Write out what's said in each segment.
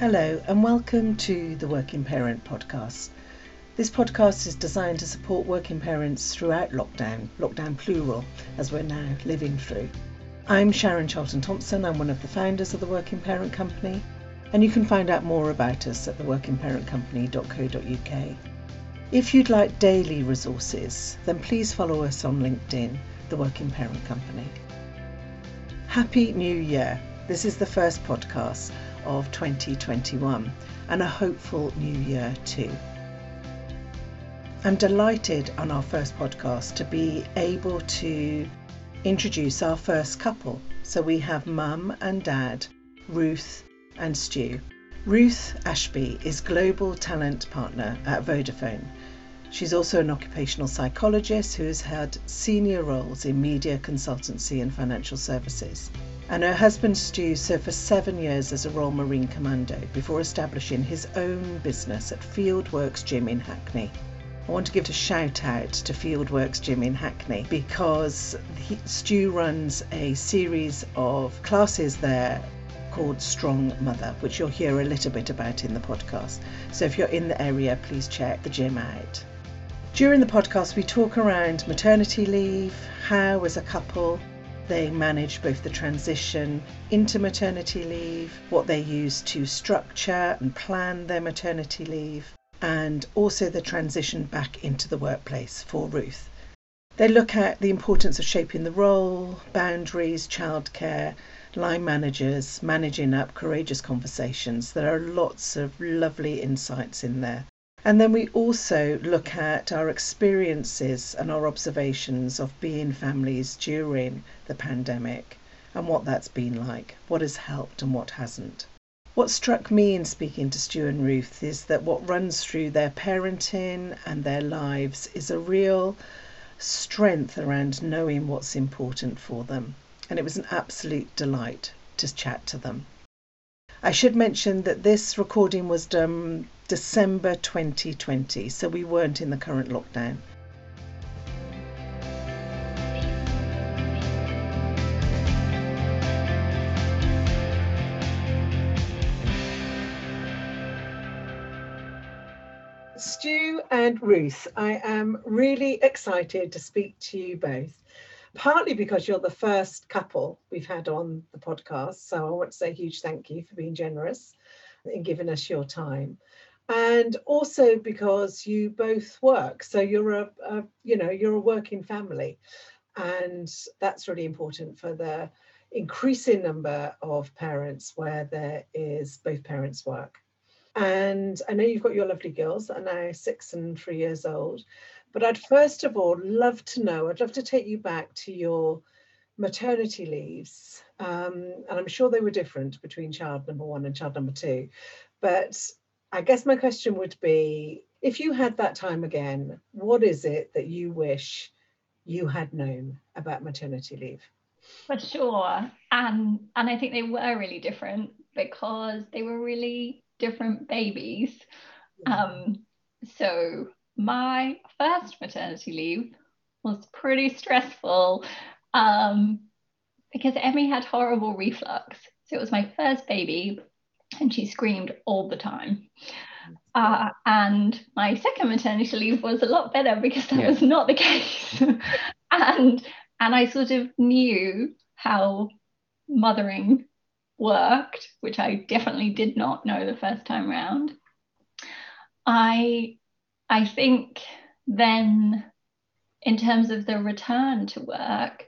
Hello and welcome to the Working Parent Podcast. This podcast is designed to support working parents throughout lockdown plural, as we're now living through. I'm Sharon Charlton-Thompson, I'm one of the founders of the Working Parent Company, and you can find out more about us at theworkingparentcompany.co.uk. If you'd like daily resources, then please follow us on LinkedIn, The Working Parent Company. Happy New Year! This is the first podcast of 2021 and a hopeful new year too. I'm delighted on our first podcast to be able to introduce our first couple. So we have mum and dad, Ruth and Stu. Ruth Ashby is Global Talent Partner at Vodafone. She's also an occupational psychologist who has had senior roles in media consultancy and financial services. And her husband Stu served for 7 years as a Royal Marine Commando before establishing his own business at Fieldworks Gym in Hackney. I want to give a shout out to Fieldworks Gym in Hackney because Stu runs a series of classes there called Strong Mother, which you'll hear a little bit about in the podcast. So if you're in the area, please check the gym out. During the podcast, we talk around maternity leave, how as a couple they manage both the transition into maternity leave, what they use to structure and plan their maternity leave, and also the transition back into the workplace for Ruth. They look at the importance of shaping the role, boundaries, childcare, line managers, managing up, courageous conversations. There are lots of lovely insights in there. And then we also look at our experiences and our observations of being families during the pandemic and what that's been like, what has helped and what hasn't. What struck me in speaking to Stu and Ruth is that what runs through their parenting and their lives is a real strength around knowing what's important for them. And it was an absolute delight to chat to them. I should mention that this recording was done December 2020, so we weren't in the current lockdown. Stu and Ruth, I am really excited to speak to you both. Partly because you're the first couple we've had on the podcast, so I want to say a huge thank you for being generous and giving us your time, and also because you both work, so you're a working family, and that's really important for the increasing number of parents where there is both parents work. And I know you've got your lovely girls that are now 6 and 3 years old. But I'd first of all love to know, I'd love to take you back to your maternity leaves. And I'm sure they were different between child number one and child number two. But I guess my question would be, if you had that time again, what is it that you wish you had known about maternity leave? For sure. And I think they were really different because they were really different babies. Yeah. So my first maternity leave was pretty stressful because Emmy had horrible reflux. So it was my first baby and she screamed all the time. And my second maternity leave was a lot better because that was not the case. and I sort of knew how mothering worked, which I definitely did not know the first time round. I think then, in terms of the return to work,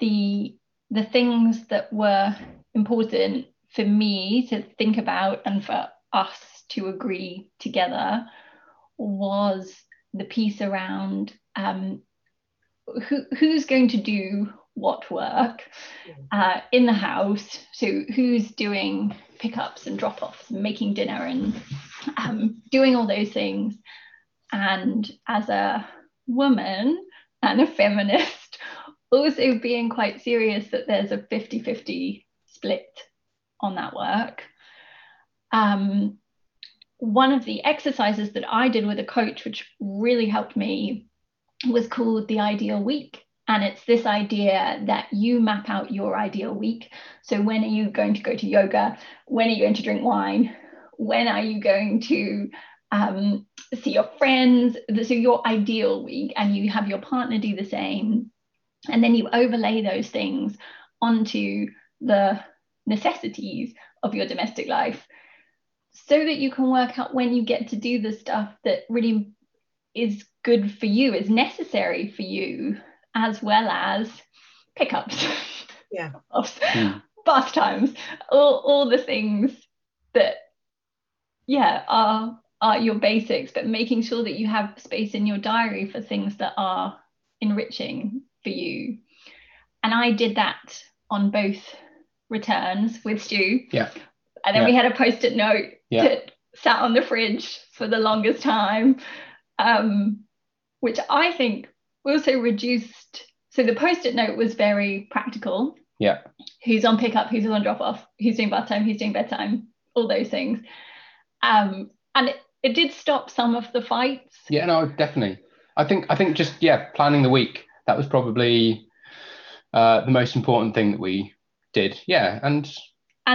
the things that were important for me to think about and for us to agree together was the piece around who's going to do what work in the house. So who's doing pickups and drop-offs, making dinner and doing all those things. And as a woman and a feminist, also being quite serious that there's a 50-50 split on that work. One of the exercises that I did with a coach, which really helped me, was called the ideal week. And it's this idea that you map out your ideal week. So when are you going to go to yoga? When are you going to drink wine? When are you going to see your friends? So your ideal week, and you have your partner do the same. And then you overlay those things onto the necessities of your domestic life so that you can work out when you get to do the stuff that really is good for you, is necessary for you, as well as pickups, bath times, all the things that are your basics, but making sure that you have space in your diary for things that are enriching for you. And I did that on both returns with Stu. Yeah. And then we had a post-it note that sat on the fridge for the longest time, which I think we also reduced. So the post-it note was very practical. Yeah. Who's on pickup, who's on drop-off, who's doing bath time, who's doing bedtime, all those things. And it did stop some of the fights. Yeah, no, definitely. I think just, planning the week, that was probably the most important thing that we did. Yeah. And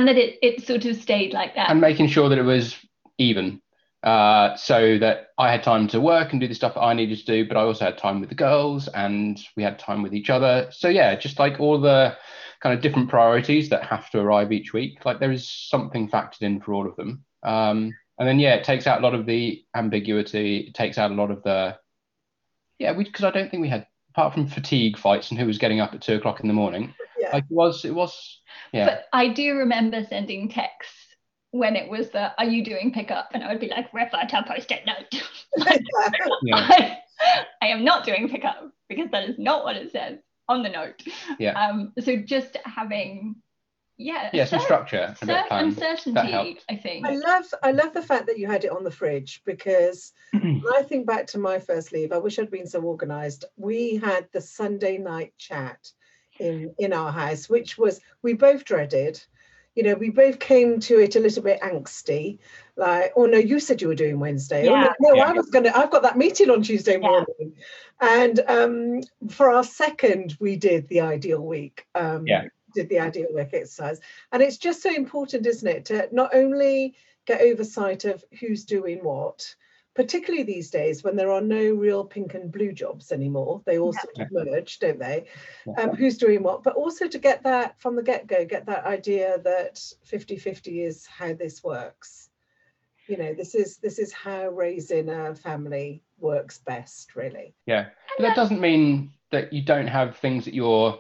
that it sort of stayed like that. And making sure that it was even. So that I had time to work and do the stuff that I needed to do, but I also had time with the girls and we had time with each other. So just like all the kind of different priorities that have to arrive each week, like there is something factored in for all of them. And then, it takes out a lot of the ambiguity. It takes out a lot of the, because I don't think we had, apart from fatigue fights and who was getting up at 2 o'clock in the morning, it was. But I do remember sending texts when it was the, are you doing pickup? And I would be like, refer to a post-it note. I am not doing pickup because that is not what it says on the note. Yeah. So just having, some structure and certainty, I think. I love the fact that you had it on the fridge, because when I think back to my first leave, I wish I'd been so organised. We had the Sunday night chat in our house, which was, we both dreaded. We both came to it a little bit angsty, like, oh no, you said you were doing Wednesday. Yeah. I was gonna, I've got that meeting on Tuesday morning. And for our second, we did the ideal week. Did the ideal work exercise. And it's just so important, isn't it, to not only get oversight of who's doing what, particularly these days when there are no real pink and blue jobs anymore. They all sort of merge, don't they? Who's doing what, but also to get that from the get-go, get that idea that 50-50 is how this works. This is how raising a family works best, really. Yeah, but that doesn't mean that you don't have things that you're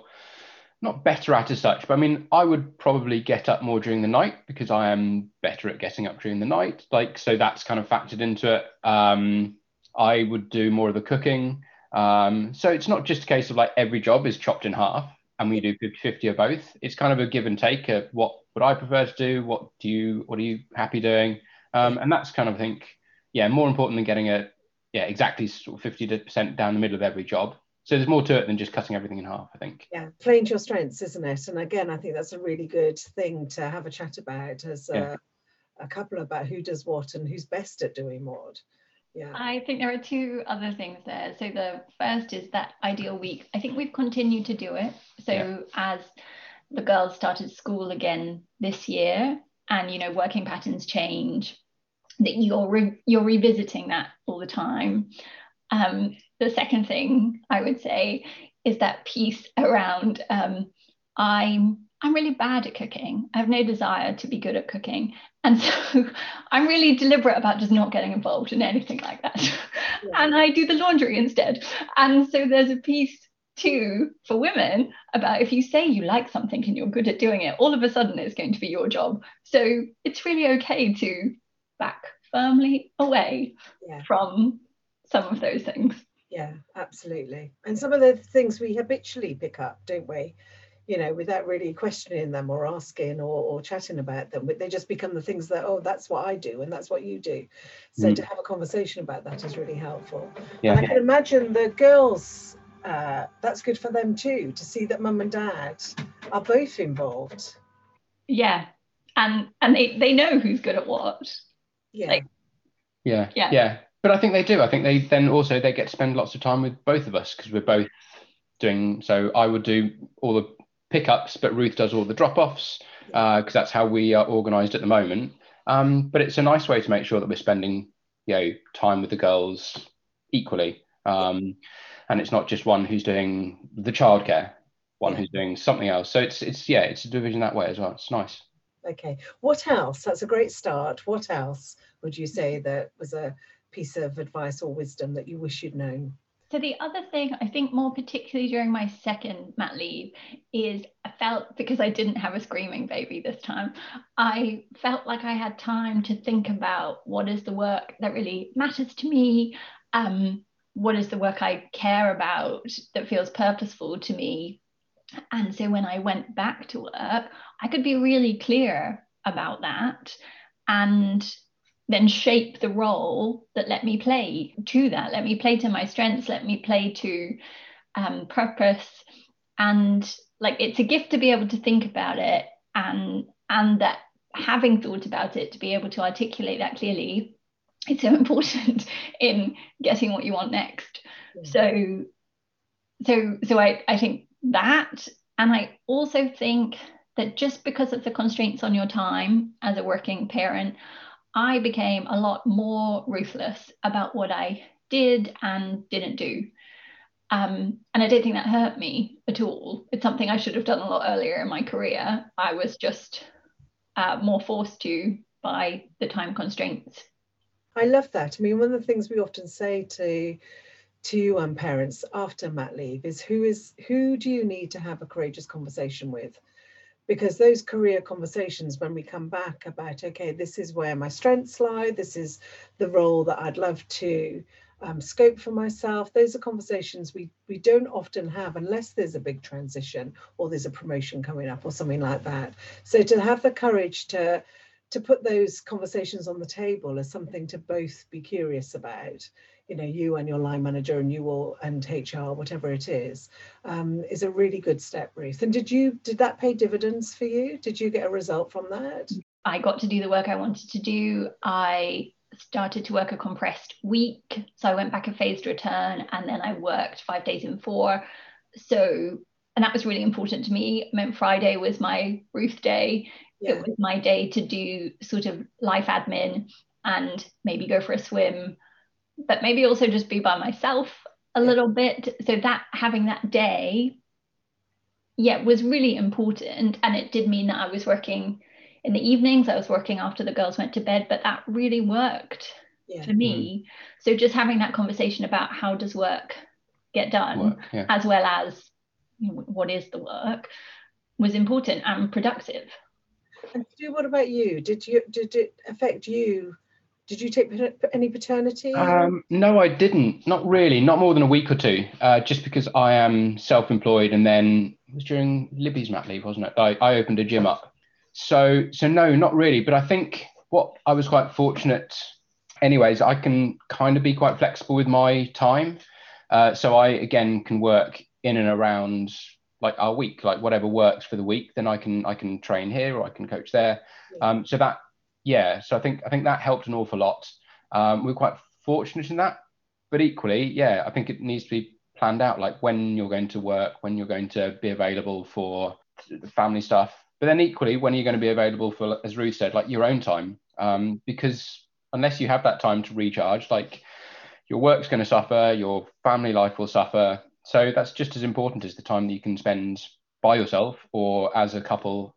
not better at as such, but I mean, I would probably get up more during the night because I am better at getting up during the night. Like, so that's kind of factored into it. I would do more of the cooking. So it's not just a case of like every job is chopped in half and we do 50-50 of both. It's kind of a give and take of what would I prefer to do? What are you happy doing? And that's kind of, I think, more important than getting a, exactly sort of 50% down the middle of every job. So there's more to it than just cutting everything in half, I think. Yeah, playing to your strengths, isn't it? And again, I think that's a really good thing to have a chat about as a couple, about who does what and who's best at doing what. Yeah. I think there are two other things there. So the first is that ideal week. I think we've continued to do it. So as the girls started school again this year and, working patterns change, that you're revisiting that all the time. The second thing I would say is that piece around I'm really bad at cooking. I have no desire to be good at cooking. And so I'm really deliberate about just not getting involved in anything like that. Yeah. And I do the laundry instead. And so there's a piece too for women about, if you say you like something and you're good at doing it, all of a sudden it's going to be your job. So it's really okay to back firmly away from some of those things. Yeah, absolutely. And some of the things we habitually pick up, don't we? Without really questioning them or asking or chatting about them, they just become the things that, oh, that's what I do and that's what you do. So to have a conversation about that is really helpful. Yeah. And I can imagine the girls, that's good for them too, to see that mum and dad are both involved. Yeah, and they know who's good at what. Yeah. But I think they do. I think they then also get to spend lots of time with both of us because we're both doing. So I would do all the pickups, but Ruth does all the drop-offs, because that's how we are organised at the moment. But it's a nice way to make sure that we're spending, you know, time with the girls equally. And it's not just one who's doing the childcare, one who's doing something else. So it's a division that way as well. It's nice. Okay. What else? That's a great start. What else would you say that was a piece of advice or wisdom that you wish you'd known? So the other thing, I think more particularly during my second mat leave, is I felt, because I didn't have a screaming baby this time, I felt like I had time to think about what is the work that really matters to me, what is the work I care about that feels purposeful to me. And so when I went back to work, I could be really clear about that and then shape the role that let me play to that, let me play to my strengths, let me play to purpose. And like, it's a gift to be able to think about it, and that having thought about it, to be able to articulate that clearly, it's so important in getting what you want next. Mm-hmm. So I think that, and I also think that just because of the constraints on your time as a working parent, I became a lot more ruthless about what I did and didn't do. And I don't think that hurt me at all. It's something I should have done a lot earlier in my career. I was just more forced to by the time constraints. I love that. I mean, one of the things we often say to parents after mat leave is who do you need to have a courageous conversation with? Because those career conversations, when we come back about, okay, this is where my strengths lie, this is the role that I'd love to scope for myself, those are conversations we don't often have unless there's a big transition or there's a promotion coming up or something like that. So to have the courage to put those conversations on the table as something to both be curious about, you know, you and your line manager and you all and HR, whatever it is a really good step, Ruth. And did that pay dividends for you? Did you get a result from that? I got to do the work I wanted to do. I started to work a compressed week. So I went back a phased return, and then I worked 5 days in four. So, and that was really important to me. It meant Friday was my Ruth day. Yeah. It was my day to do sort of life admin and maybe go for a swim, but maybe also just be by myself a little bit. So that having that day, was really important. And it did mean that I was working in the evenings. I was working after the girls went to bed, but that really worked for me. So just having that conversation about how does work get done, as well as, you know, what is the work, was important and productive. And Stu, what about you? Did it affect you? Did you take any paternity? No, I didn't. Not really. Not more than a week or two. Just because I am self-employed, and then it was during Libby's mat leave, wasn't it? I opened a gym up. So no, not really. But I think what I was quite fortunate, anyways, I can kind of be quite flexible with my time. So I again can work in and around like our week, like whatever works for the week, then I can train here or I can coach there. So I think that helped an awful lot. We're quite fortunate in that, but equally, I think it needs to be planned out, like when you're going to work, when you're going to be available for family stuff, but then equally, when are you going to be available for, as Ruth said, like your own time? Because unless you have that time to recharge, like your work's going to suffer, your family life will suffer. So that's just as important as the time that you can spend by yourself or as a couple.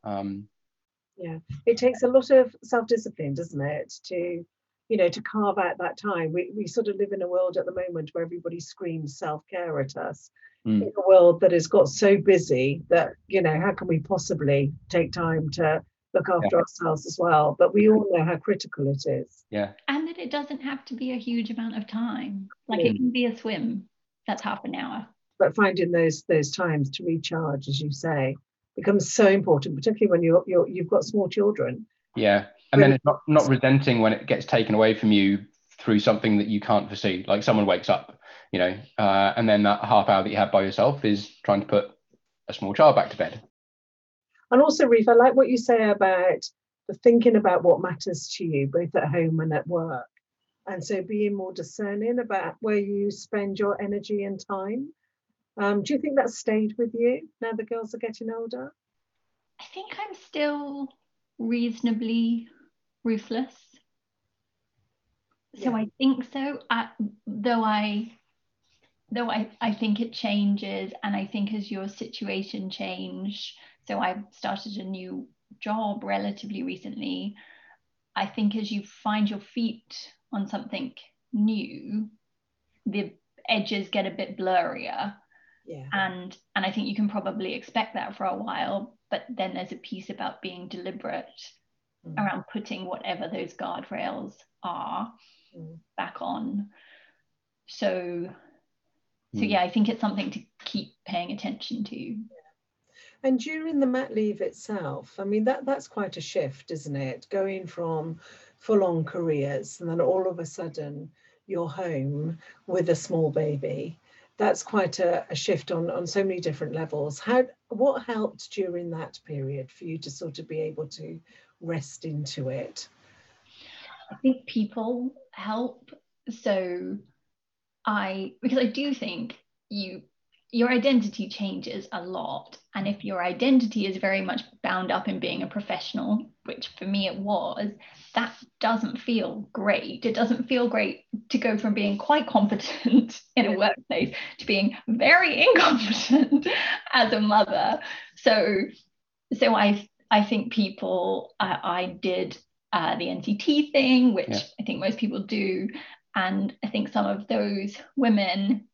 Yeah, it takes a lot of self-discipline, doesn't it, to, you know, to carve out that time. We sort of live in a world at the moment where everybody screams self-care at us, in a world that has got so busy that, you know, how can we possibly take time to look after ourselves as well? But we all know how critical it is. Yeah. And that it doesn't have to be a huge amount of time. Like it can be a swim. That's half an hour. But finding those times to recharge, as you say, becomes so important, particularly when you've got small children. Yeah, and then it's not resenting when it gets taken away from you through something that you can't foresee, like someone wakes up, you know, and then that half hour that you have by yourself is trying to put a small child back to bed. And also, Ruth, I like what you say about the thinking about what matters to you, both at home and at work, and so being more discerning about where you spend your energy and time. Do you think that's stayed with you now the girls are getting older? I think I'm still reasonably ruthless. So yeah. I think so, though I think it changes, and I think as your situation changed, so I started a new job relatively recently. I think as you find your feet on something new, the edges get a bit blurrier. Yeah. And I think you can probably expect that for a while, but then there's a piece about being deliberate around putting whatever those guardrails are back on. So yeah, I think it's something to keep paying attention to. Yeah. And during the mat leave itself, I mean, that's quite a shift, isn't it? Going from full-on careers and then all of a sudden you're home with a small baby. That's quite a shift on so many different levels. What helped during that period for you to sort of be able to rest into it? I think people help. So because I do think your identity changes a lot. And if your identity is very much bound up in being a professional, which for me it was, that doesn't feel great. It doesn't feel great to go from being quite competent in a workplace to being very incompetent as a mother. So I think people, I did the NCT thing, which I think most people do. And I think some of those women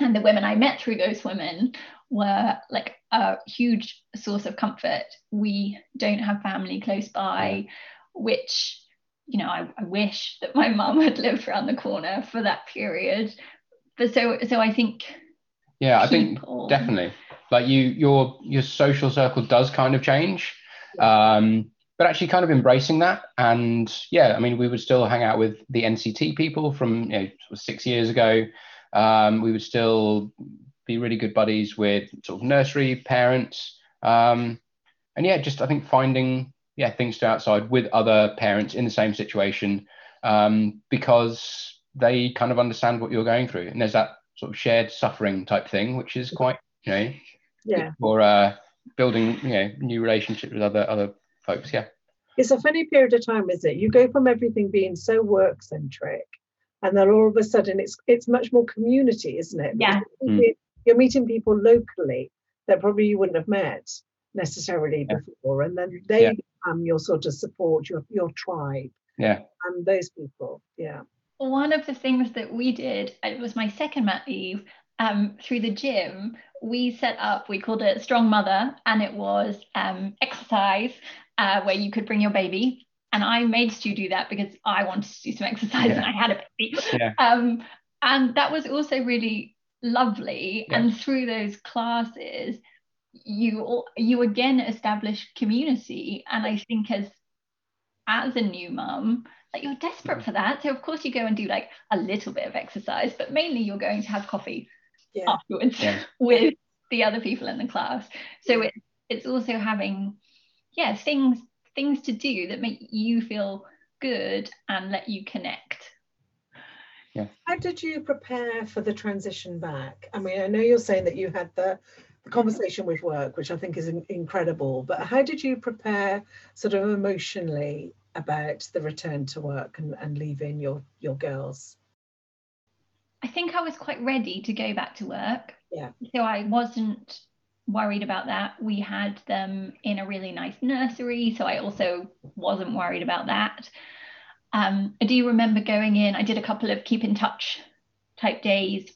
and the women I met through those women were like a huge source of comfort. We don't have family close by, which, you know, I wish that my mum had lived around the corner for that period. But so I think. Yeah, I think definitely. Like your social circle does kind of change. But actually kind of embracing that. And yeah, I mean, we would still hang out with the NCT people from 6 years ago. We would still be really good buddies with sort of nursery parents. And yeah, just I think finding things to outside with other parents in the same situation, because they kind of understand what you're going through. And there's that sort of shared suffering type thing, which is quite, for building, new relationships with other folks. Yeah. It's a funny period of time, is it? You go from everything being so work centric, and then all of a sudden it's much more community, isn't it? Yeah. You're meeting people locally that probably you wouldn't have met necessarily before. And then they become your sort of support, your tribe. Yeah. And those people. Yeah. One of the things that we did, it was my second mat leave, through the gym, we set up, we called it Strong Mother, and it was exercise where you could bring your baby. And I made Stu do that because I wanted to do some exercise and I had a baby. Yeah. And that was also really lovely. Yeah. And through those classes, you again establish community. And I think as a new mum, like you're desperate for that. So of course you go and do like a little bit of exercise, but mainly you're going to have coffee afterwards with the other people in the class. So it's also having, things to do that make you feel good and let you connect. Yeah. How did you prepare for the transition back? I mean, I know you're saying that you had the conversation with work, which I think is incredible, but how did you prepare sort of emotionally about the return to work and leaving your girls? I think I was quite ready to go back to work. Yeah. So I wasn't worried about that. We had them in a really nice nursery, so I also wasn't worried about that. I do remember going in, I did a couple of keep in touch type days,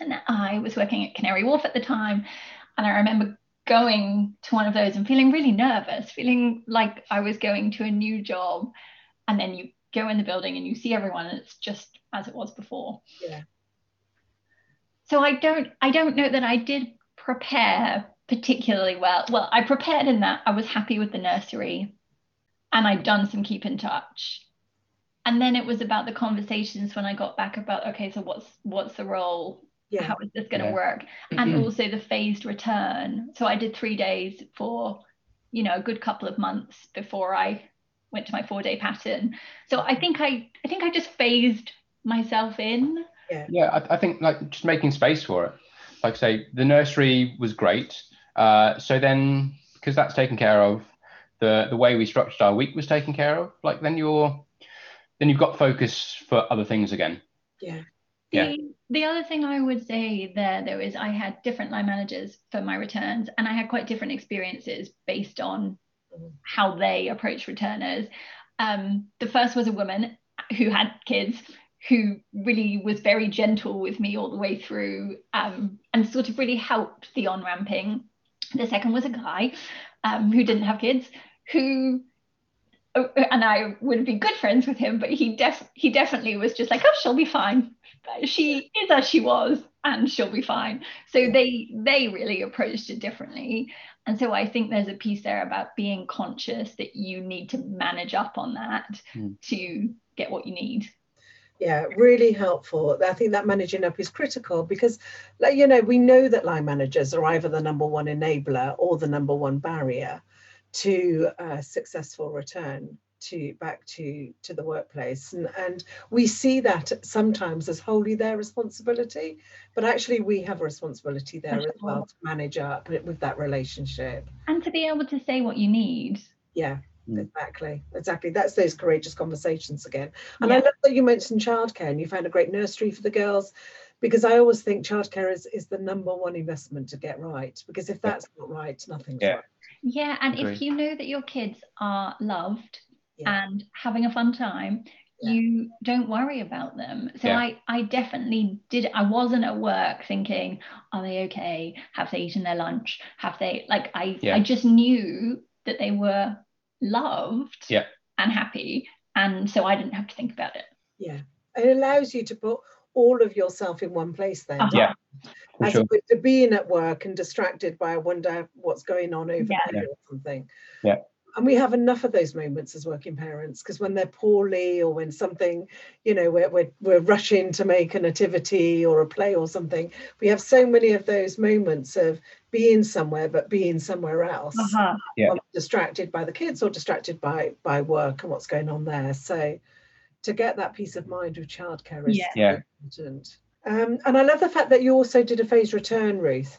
and I was working at Canary Wharf at the time, and I remember going to one of those and feeling really nervous, feeling like I was going to a new job. And then you go in the building and you see everyone and it's just as it was before. Yeah. So I don't know that I did prepare particularly well. Well, I prepared in that I was happy with the nursery and I'd done some keep in touch. And then it was about the conversations when I got back about, okay, so what's the role? Yeah. How is this going to work? And also the phased return. So I did 3 days for, a good couple of months before I went to my 4-day pattern. So I think I just phased myself in. Yeah, I think like just making space for it. like I say, the nursery was great. So then, because that's taken care of, the way we structured our week was taken care of. Like then you've got focus for other things again. Yeah. Yeah. The other thing I would say there, though, is I had different line managers for my returns, and I had quite different experiences based on how they approach returners. The first was a woman who had kids, who really was very gentle with me all the way through, and sort of really helped the on-ramping. The second was a guy who didn't have kids, who, and I would be good friends with him, but he definitely was just like, oh, she'll be fine. She is as she was and she'll be fine. So they really approached it differently. And so I think there's a piece there about being conscious that you need to manage up on that to get what you need. Yeah, really helpful. I think that managing up is critical because, you know, we know that line managers are either the number one enabler or the number one barrier to a successful return back to the workplace, and we see that sometimes as wholly their responsibility, but actually we have a responsibility there as well to manage up with that relationship and to be able to say what you need. Yeah, exactly. That's those courageous conversations again. And yeah. I love that you mentioned childcare and you found a great nursery for the girls, because I always think childcare is the number one investment to get right, because if that's not right, nothing's right. Yeah, and if you know that your kids are loved and having a fun time, you don't worry about them. So I definitely did. I wasn't at work thinking, are they okay? Have they eaten their lunch? Have they, like, I just knew that they were loved and happy. And so I didn't have to think about it. Yeah, it allows you to put all of yourself in one place then. Yeah. As opposed to being at work and distracted by, I wonder what's going on over there or something. Yeah. And we have enough of those moments as working parents, because when they're poorly or when something, you know, we're rushing to make a nativity or a play or something, we have so many of those moments of being somewhere but being somewhere else, distracted by the kids or distracted by work and what's going on there. So to get that peace of mind with childcare is important. And I love the fact that you also did a phased return, Ruth.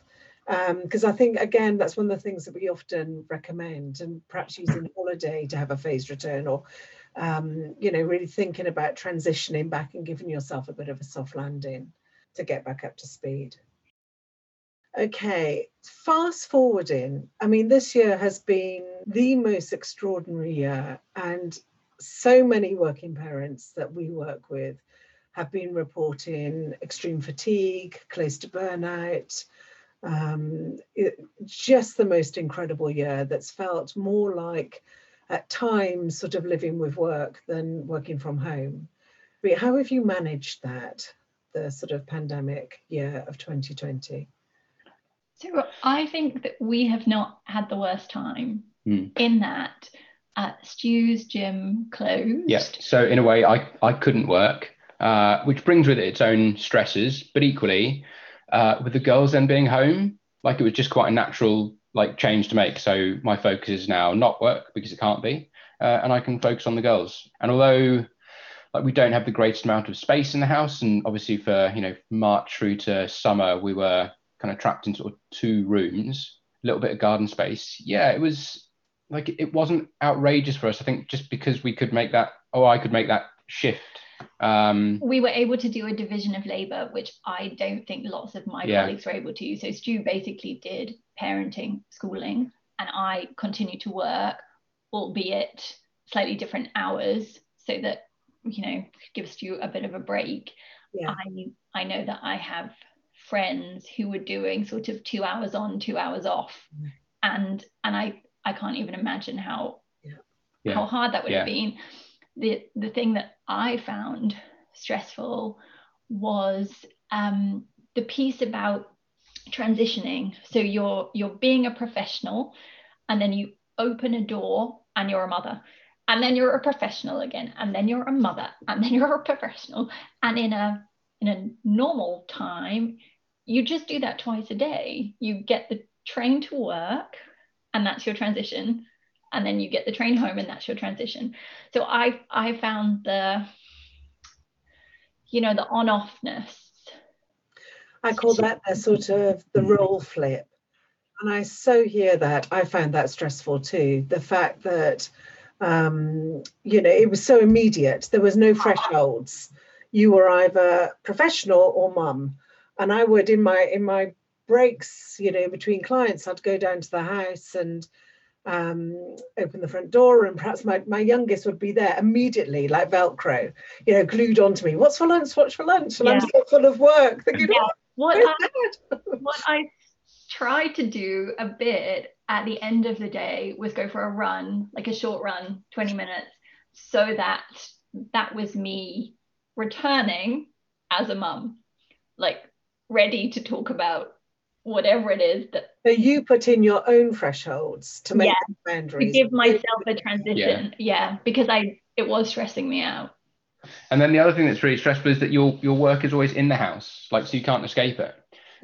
Because I think, again, that's one of the things that we often recommend, and perhaps using holiday to have a phased return, or, you know, really thinking about transitioning back and giving yourself a bit of a soft landing to get back up to speed. Okay, fast forwarding. I mean, this year has been the most extraordinary year, and so many working parents that we work with have been reporting extreme fatigue, close to burnout. Just the most incredible year that's felt more like, at times, sort of living with work than working from home. But how have you managed that, the sort of pandemic year of 2020? So I think that we have not had the worst time in that Stu's gym closed. Yes, so in a way I couldn't work, which brings with it its own stresses, but equally, with the girls then being home, like it was just quite a natural like change to make. So my focus is now not work, because it can't be, and I can focus on the girls. And although like we don't have the greatest amount of space in the house, and obviously for, you know, March through to summer we were kind of trapped in sort of two rooms, a little bit of garden space. Yeah, it was like it wasn't outrageous for us. I think just because we could make that, I could make that shift. We were able to do a division of labour, which I don't think lots of my colleagues were able to. So Stu basically did parenting, schooling, and I continued to work, albeit slightly different hours, so that, you know, gives you a bit of a break. Yeah. I know that I have friends who were doing sort of 2 hours on, 2 hours off, and I can't even imagine how hard that would have been. The thing that I found stressful was the piece about transitioning. So you're being a professional, and then you open a door and you're a mother, and then you're a professional again, and then you're a mother, and then you're a professional. And in a normal time, you just do that twice a day. You get the train to work, and that's your transition. And then you get the train home, and that's your transition. So I found the on-offness. I call that the sort of the role flip. And I so hear that. I found that stressful too. The fact that, you know, it was so immediate. There was no thresholds. You were either professional or mum. And I would, in my breaks, you know, between clients, I'd go down to the house and open the front door, and perhaps my youngest would be there immediately, like Velcro, you know, glued onto me. What's for lunch? What's for lunch? And yeah. I'm so full of work. Thinking, yeah. What I tried to do a bit at the end of the day was go for a run, like a short run, 20 minutes, so that was me returning as a mum, like ready to talk about whatever it is that. So you put in your own thresholds to make boundaries. To give myself a transition, yeah, because it was stressing me out. And then the other thing that's really stressful is that your work is always in the house, like, so you can't escape it.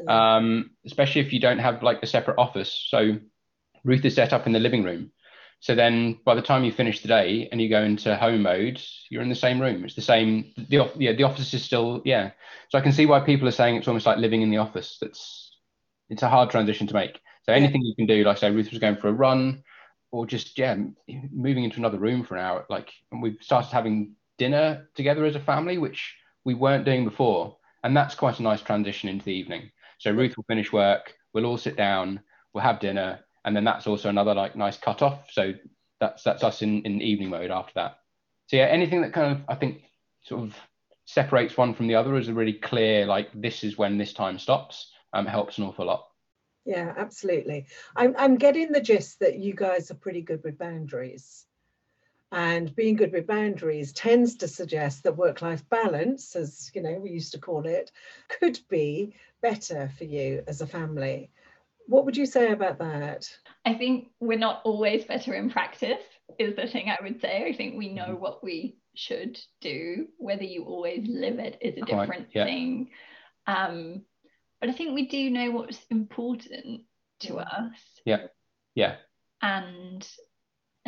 Yeah. Especially if you don't have like a separate office. So Ruth is set up in the living room. So then by the time you finish the day and you go into home mode, you're in the same room. It's the same. The office is still, yeah. So I can see why people are saying it's almost like living in the office. It's a hard transition to make. So anything you can do, like say Ruth was going for a run, or just, yeah, moving into another room for an hour. Like, and we've started having dinner together as a family, which we weren't doing before. And that's quite a nice transition into the evening. So Ruth will finish work, we'll all sit down, we'll have dinner. And then that's also another like nice cut off. So that's us in evening mode after that. So yeah, anything that kind of, I think, sort of separates one from the other is a really clear, like, this is when this time stops. Helps an awful lot. Yeah, absolutely. I'm getting the gist that you guys are pretty good with boundaries, and being good with boundaries tends to suggest that work-life balance, as you know we used to call it, could be better for you as a family. What would you say about that? I think we're not always better in practice is the thing I would say. I think we know what we should do. Whether you always live it is a different thing. But I think we do know what's important to us. Yeah, yeah. And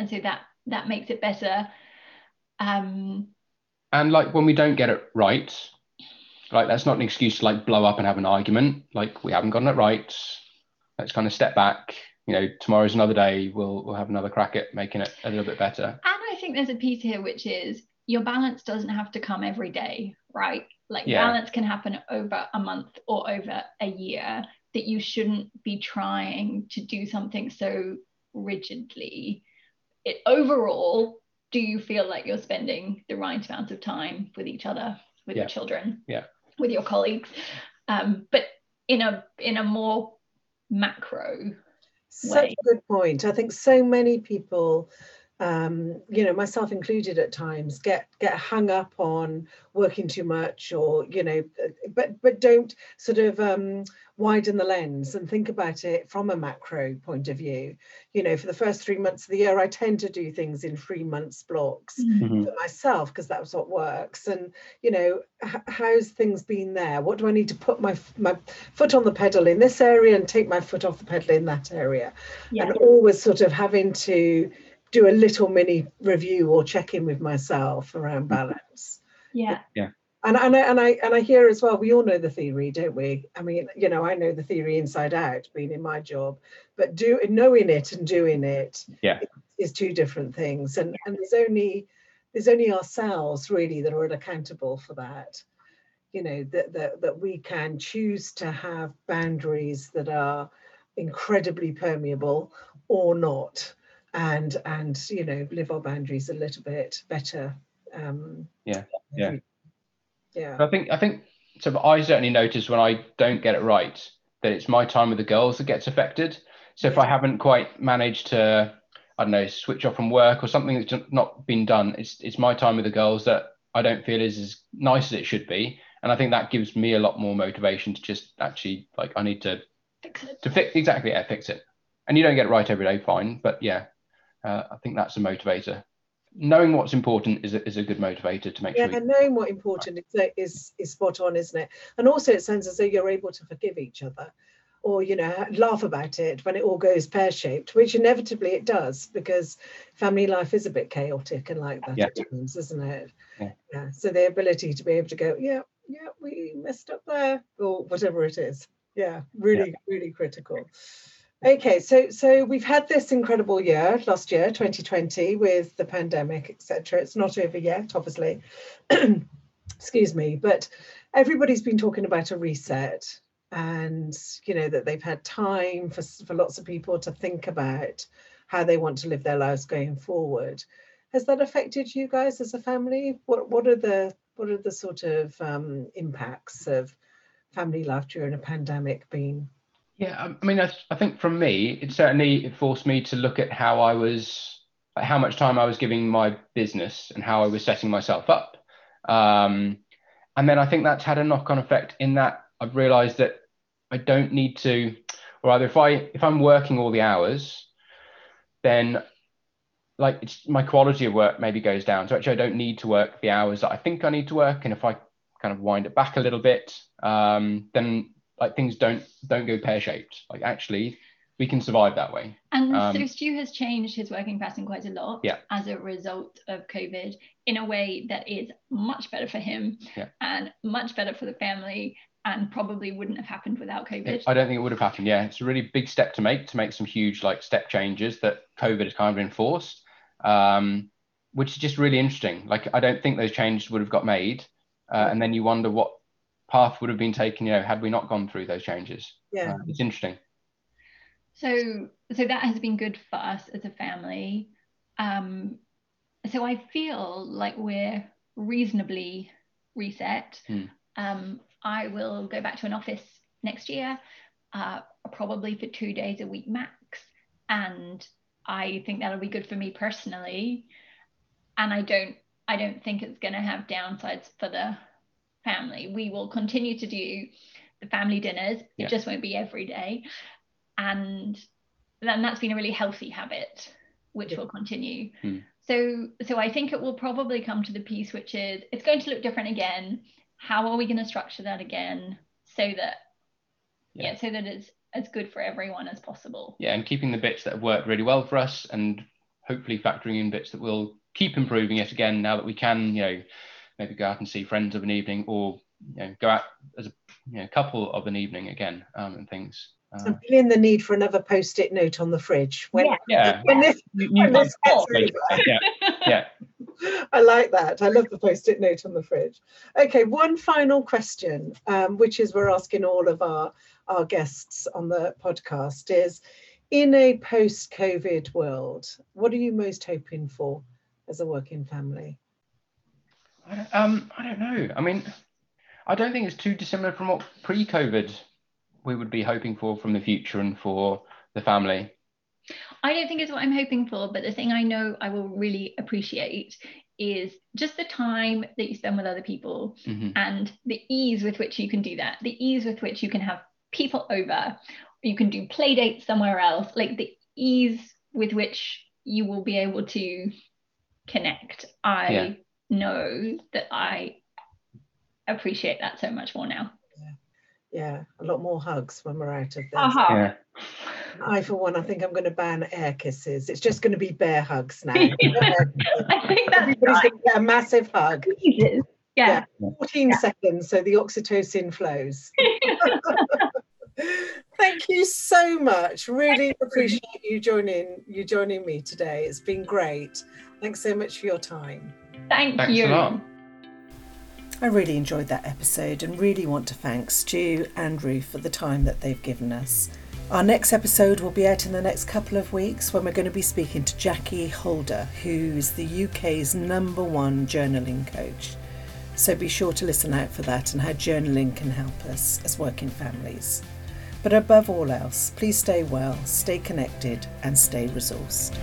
so that makes it better. And like when we don't get it right, like that's not an excuse to like blow up and have an argument. Like, we haven't gotten it right. Let's kind of step back. You know, tomorrow's another day. We'll have another crack at making it a little bit better. And I think there's a piece here which is your balance doesn't have to come every day, right? Like, balance can happen over a month or over a year, that you shouldn't be trying to do something so rigidly. Overall, do you feel like you're spending the right amount of time with each other, with your children, with your colleagues? But in a more macro way. Such a good point. I think so many people, you know, myself included at times, get hung up on working too much, or, you know, but don't sort of widen the lens and think about it from a macro point of view. You know, for the first 3 months of the year, I tend to do things in 3 months blocks for myself, because that's what works. And, you know, how's things been there? What do I need to put my foot on the pedal in this area and take my foot off the pedal in that area? Yeah. And always sort of having to do a little mini review or check in with myself around balance. Yeah. Yeah. And I hear as well, we all know the theory, don't we? I mean, you know, I know the theory inside out, being in my job, but knowing it and doing it is two different things. And there's only ourselves really that are accountable for that. You know, that we can choose to have boundaries that are incredibly permeable or not. And you know, live our boundaries a little bit better. I think so. I certainly notice when I don't get it right that it's my time with the girls that gets affected. So if I haven't quite managed to, I don't know, switch off from work or something that's not been done, it's my time with the girls that I don't feel is as nice as it should be. And I think that gives me a lot more motivation to just actually, like, I need to fix it. And you don't get it right every day, fine, but yeah. I think that's a motivator. Knowing what's important is a good motivator to make sure. Yeah, knowing what's important is spot on, isn't it? And also it sounds as though you're able to forgive each other, or, you know, laugh about it when it all goes pear-shaped, which inevitably it does, because family life is a bit chaotic and like that at times, isn't it? Yeah. So the ability to be able to go, yeah, we missed up there, or whatever it is. Yeah, really, really critical. Okay, so we've had this incredible year last year, 2020, with the pandemic, etc. It's not over yet, obviously. Excuse me, but everybody's been talking about a reset, and you know that they've had time for lots of people to think about how they want to live their lives going forward. Has that affected you guys as a family? What are the sort of impacts of family life during a pandemic been? Yeah, I mean, I think from me, it certainly forced me to look at how much time I was giving my business and how I was setting myself up. And then I think that's had a knock-on effect in that I've realised that I don't need to, or either if I'm working all the hours, then like my quality of work maybe goes down. So actually I don't need to work the hours that I think I need to work. And if I kind of wind it back a little bit, then like things don't go pear-shaped. Like actually we can survive that way. And so Stu has changed his working pattern quite a lot as a result of COVID in a way that is much better for him and much better for the family, and probably wouldn't have happened without COVID. I don't think it would have happened. Yeah, it's a really big step to make some huge like step changes that COVID has kind of enforced, which is just really interesting. Like I don't think those changes would have got made, and then you wonder what path would have been taken, you know, had we not gone through those changes. Yeah, it's interesting. So that has been good for us as a family. So I feel like we're reasonably reset. I will go back to an office next year, probably for 2 days a week max, and I think that'll be good for me personally. And I don't think it's going to have downsides for the family. We will continue to do the family dinners. It just won't be every day. And then that's been a really healthy habit, which will continue. So I think it will probably come to the piece, which is it's going to look different again. How are we going to structure that again so that so that it's as good for everyone as possible? Yeah, and keeping the bits that have worked really well for us, and hopefully factoring in bits that will keep improving yet again now that we can, you know, maybe go out and see friends of an evening, or you know, go out as a couple of an evening again, and things. I'm feeling the need for another post-it note on the fridge. I like that. I love the post-it note on the fridge. Okay, one final question, which is we're asking all of our guests on the podcast is, in a post-COVID world, what are you most hoping for as a working family? I don't know. I mean, I don't think it's too dissimilar from what pre-COVID we would be hoping for from the future and for the family. I don't think it's what I'm hoping for, but the thing I know I will really appreciate is just the time that you spend with other people and the ease with which you can do that, the ease with which you can have people over, you can do play dates somewhere else, like the ease with which you will be able to connect. I know that I appreciate that so much more now. Yeah, a lot more hugs when we're out of this. I, for one, I think I'm going to ban air kisses. It's just going to be bear hugs now. I think that's right. A massive hug. Yeah. 14 seconds, so the oxytocin flows. Thank you so much. Really appreciate you joining me today. It's been great. Thanks so much for your time. Thanks you. A lot. I really enjoyed that episode and really want to thank Stu and Ruth for the time that they've given us. Our next episode will be out in the next couple of weeks, when we're going to be speaking to Jackie Holder, who is the UK's #1 journaling coach. So be sure to listen out for that and how journaling can help us as working families. But above all else, please stay well, stay connected and stay resourced.